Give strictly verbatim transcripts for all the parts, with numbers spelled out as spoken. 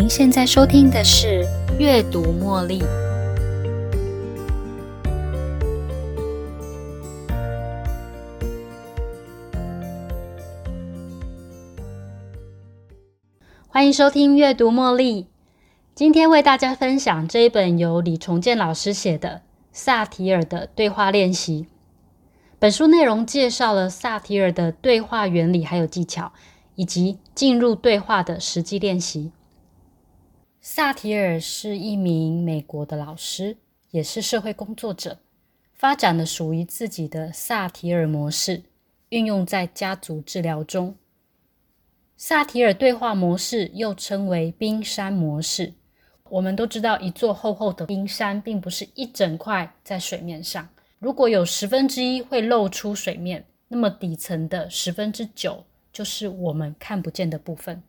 您现在收听的是阅读茉莉。欢迎收听阅读茉莉。今天为大家分享这一本由李重建老师写的萨提尔的对话练习。本书内容介绍了萨提尔的对话原理还有技巧，以及进入对话的实际练习。萨提尔是一名美国的老师，也是社会工作者，发展了属于自己的萨提尔模式，运用在家族治疗中。萨提尔对话模式又称为冰山模式。我们都知道，一座厚厚的冰山并不是一整块在水面上，如果有十分之一会露出水面，那么底层的十分之九就是我们看不见的部分。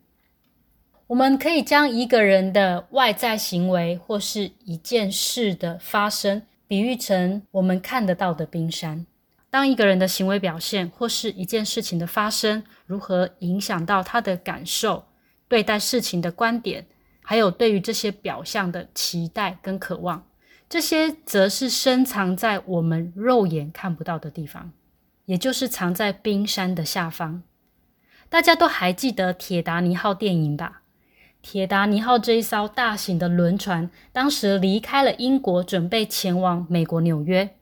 我们可以将一个人的外在行为或是一件事的发生比喻成我们看得到的冰山。当一个人的行为表现或是一件事情的发生如何影响到他的感受、对待事情的观点，还有对于这些表象的期待跟渴望，这些则是深藏在我们肉眼看不到的地方，也就是藏在冰山的下方。大家都还记得铁达尼号电影吧？铁达尼号这一艘大型的轮船当时离开了英国，准备前往美国纽约，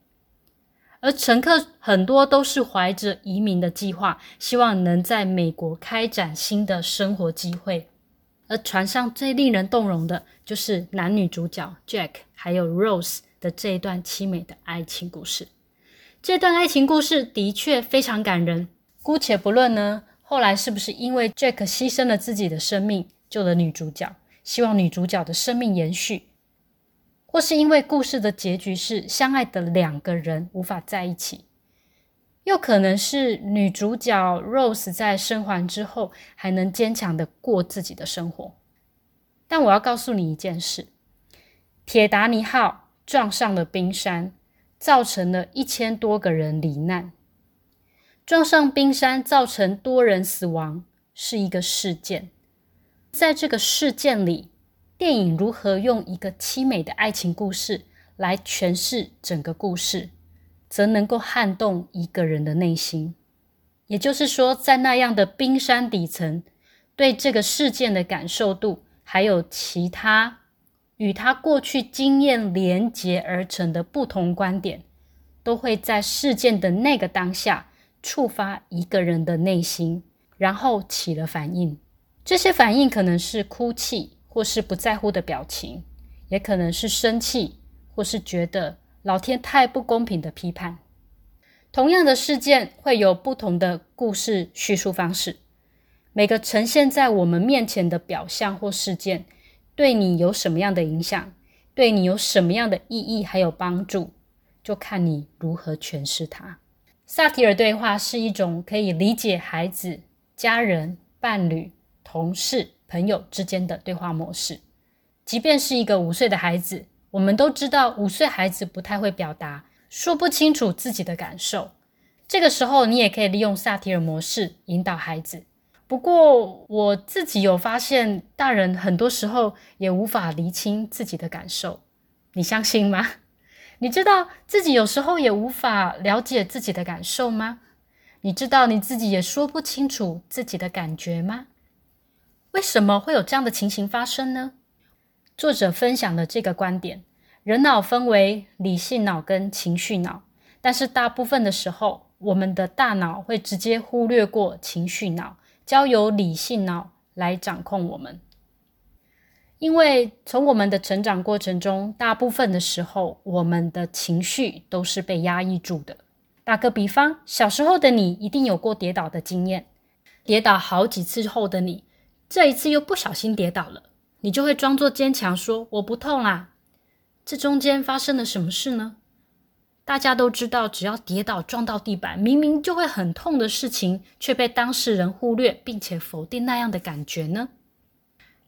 而乘客很多都是怀着移民的计划，希望能在美国开展新的生活机会。而船上最令人动容的就是男女主角 Jack 还有 Rose 的这一段凄美的爱情故事。这段爱情故事的确非常感人，姑且不论呢，后来是不是因为 Jack 牺牲了自己的生命救了女主角，希望女主角的生命延续，或是因为故事的结局是相爱的两个人无法在一起，又可能是女主角 Rose 在生还之后还能坚强的过自己的生活。但我要告诉你一件事，铁达尼号撞上了冰山，造成了一千多个人罹难。撞上冰山造成多人死亡是一个事件，在这个事件里，电影如何用一个凄美的爱情故事来诠释整个故事，则能够撼动一个人的内心。也就是说，在那样的冰山底层，对这个事件的感受度，还有其他与他过去经验连结而成的不同观点，都会在事件的那个当下触发一个人的内心，然后起了反应。这些反应可能是哭泣或是不在乎的表情，也可能是生气，或是觉得老天太不公平的批判。同样的事件会有不同的故事叙述方式，每个呈现在我们面前的表象或事件，对你有什么样的影响，对你有什么样的意义还有帮助，就看你如何诠释它。萨提尔对话是一种可以理解孩子、家人、伴侣、同事、朋友之间的对话模式。即便是一个五岁的孩子，我们都知道五岁孩子不太会表达，说不清楚自己的感受，这个时候你也可以利用萨提尔模式引导孩子。不过我自己有发现，大人很多时候也无法厘清自己的感受，你相信吗？你知道自己有时候也无法了解自己的感受吗？你知道你自己也说不清楚自己的感觉吗？为什么会有这样的情形发生呢？作者分享的这个观点，人脑分为理性脑跟情绪脑，但是大部分的时候，我们的大脑会直接忽略过情绪脑，交由理性脑来掌控我们。因为从我们的成长过程中，大部分的时候，我们的情绪都是被压抑住的。打个比方，小时候的你一定有过跌倒的经验，跌倒好几次后的你，这一次又不小心跌倒了，你就会装作坚强说我不痛啦。这中间发生了什么事呢？大家都知道，只要跌倒撞到地板，明明就会很痛的事情，却被当事人忽略并且否定那样的感觉呢？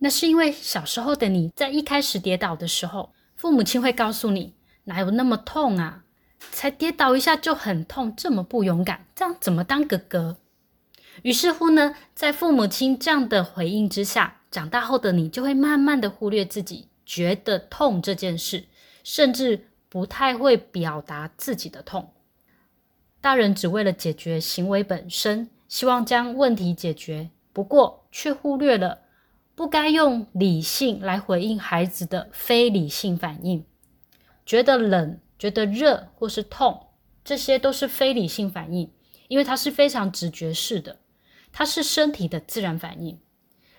那是因为小时候的你在一开始跌倒的时候，父母亲会告诉你，哪有那么痛啊，才跌倒一下就很痛，这么不勇敢，这样怎么当哥哥？于是乎呢，在父母亲这样的回应之下，长大后的你就会慢慢的忽略自己觉得痛这件事，甚至不太会表达自己的痛。大人只为了解决行为本身，希望将问题解决，不过却忽略了不该用理性来回应孩子的非理性反应。觉得冷，觉得热或是痛，这些都是非理性反应，因为它是非常直觉式的，它是身体的自然反应。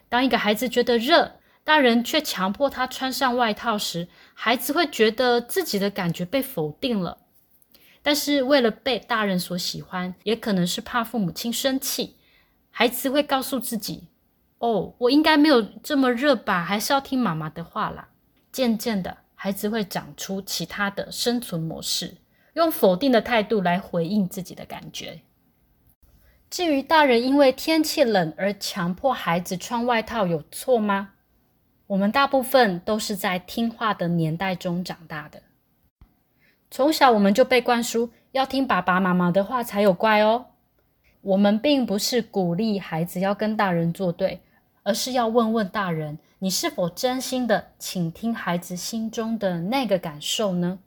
当一个孩子觉得热，大人却强迫他穿上外套时，孩子会觉得自己的感觉被否定了。但是为了被大人所喜欢，也可能是怕父母亲生气，孩子会告诉自己，哦，我应该没有这么热吧，还是要听妈妈的话啦。渐渐的，孩子会长出其他的生存模式，用否定的态度来回应自己的感觉。至于大人因为天气冷而强迫孩子穿外套有错吗？我们大部分都是在听话的年代中长大的，从小我们就被灌输要听爸爸妈妈的话才有乖哦。我们并不是鼓励孩子要跟大人作对，而是要问问大人，你是否真心的倾听孩子心中的那个感受呢？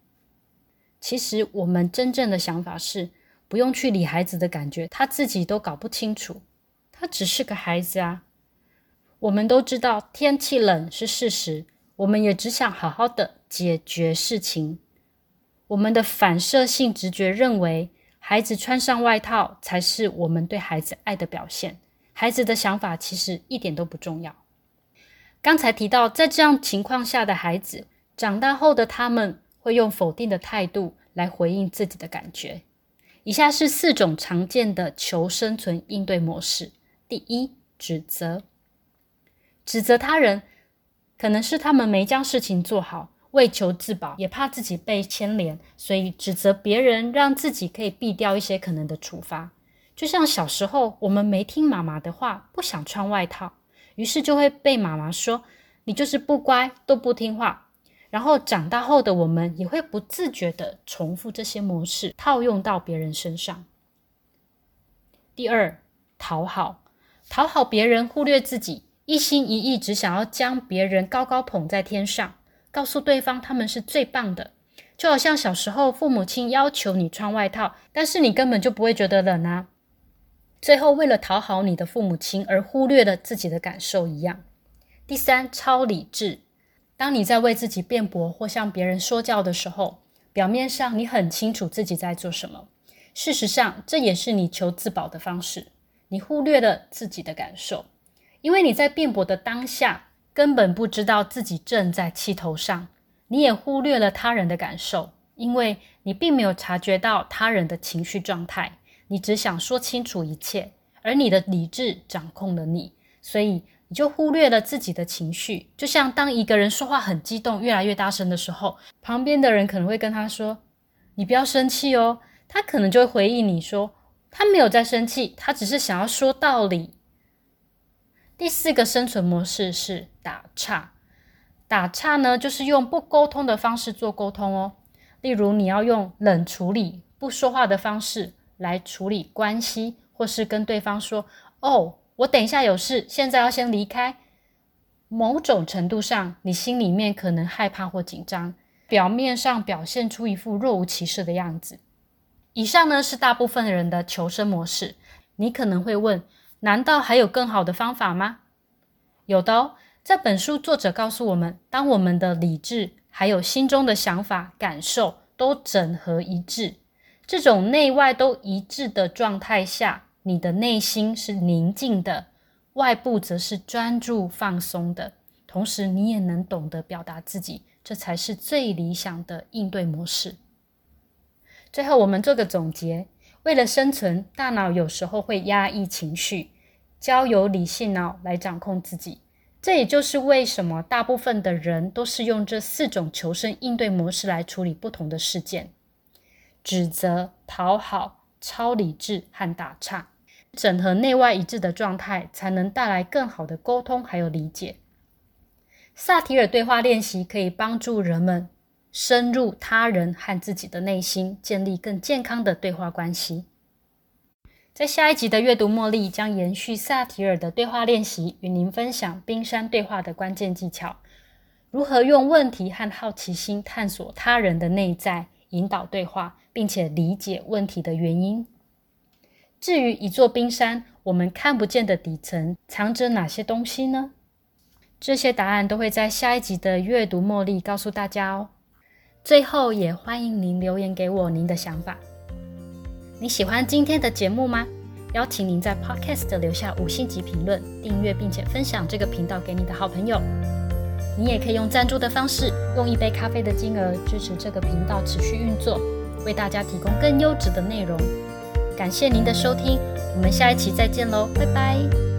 其实我们真正的想法是，不用去理孩子的感觉，他自己都搞不清楚，他只是个孩子啊。我们都知道天气冷是事实，我们也只想好好的解决事情。我们的反射性直觉认为孩子穿上外套才是我们对孩子爱的表现，孩子的想法其实一点都不重要。刚才提到，在这样情况下的孩子，长大后的他们会用否定的态度来回应自己的感觉。以下是四种常见的求生存应对模式。第一，指责。指责他人，可能是他们没将事情做好，为求自保，也怕自己被牵连，所以指责别人，让自己可以避掉一些可能的处罚。就像小时候，我们没听妈妈的话，不想穿外套，于是就会被妈妈说，你就是不乖，都不听话。然后长大后的我们也会不自觉地重复这些模式，套用到别人身上。第二，讨好。讨好别人，忽略自己，一心一意只想要将别人高高捧在天上，告诉对方他们是最棒的。就好像小时候父母亲要求你穿外套，但是你根本就不会觉得冷啊，最后为了讨好你的父母亲而忽略了自己的感受一样。第三，超理智。当你在为自己辩驳或向别人说教的时候，表面上你很清楚自己在做什么，事实上这也是你求自保的方式，你忽略了自己的感受，因为你在辩驳的当下根本不知道自己正在气头上，你也忽略了他人的感受，因为你并没有察觉到他人的情绪状态，你只想说清楚一切，而你的理智掌控了你，所以你就忽略了自己的情绪。就像当一个人说话很激动，越来越大声的时候，旁边的人可能会跟他说，你不要生气哦，他可能就会回应你说，他没有在生气，他只是想要说道理。第四个生存模式是打岔。打岔呢，就是用不沟通的方式做沟通哦。例如你要用冷处理，不说话的方式来处理关系，或是跟对方说，哦，我等一下有事，现在要先离开。某种程度上，你心里面可能害怕或紧张，表面上表现出一副若无其事的样子。以上呢，是大部分人的求生模式。你可能会问，难道还有更好的方法吗？有的哦，在本书作者告诉我们，当我们的理智还有心中的想法、感受都整合一致，这种内外都一致的状态下，你的内心是宁静的，外部则是专注放松的，同时你也能懂得表达自己，这才是最理想的应对模式。最后我们做个总结，为了生存，大脑有时候会压抑情绪，交由理性脑来掌控自己。这也就是为什么大部分的人都是用这四种求生应对模式来处理不同的事件：指责、讨好、超理智和打岔。整合内外一致的状态，才能带来更好的沟通还有理解。萨提尔对话练习可以帮助人们深入他人和自己的内心，建立更健康的对话关系。在下一集的阅读茉莉将延续萨提尔的对话练习，与您分享冰山对话的关键技巧，如何用问题和好奇心探索他人的内在，引导对话，并且理解问题的原因。至于一座冰山，我们看不见的底层藏着哪些东西呢？这些答案都会在下一集的阅读茉莉告诉大家哦。最后也欢迎您留言给我您的想法。你喜欢今天的节目吗？邀请您在 Podcast 留下五星级评论、订阅并且分享这个频道给你的好朋友。你也可以用赞助的方式，用一杯咖啡的金额支持这个频道持续运作，为大家提供更优质的内容。感谢您的收听，我们下一期再见喽，拜拜。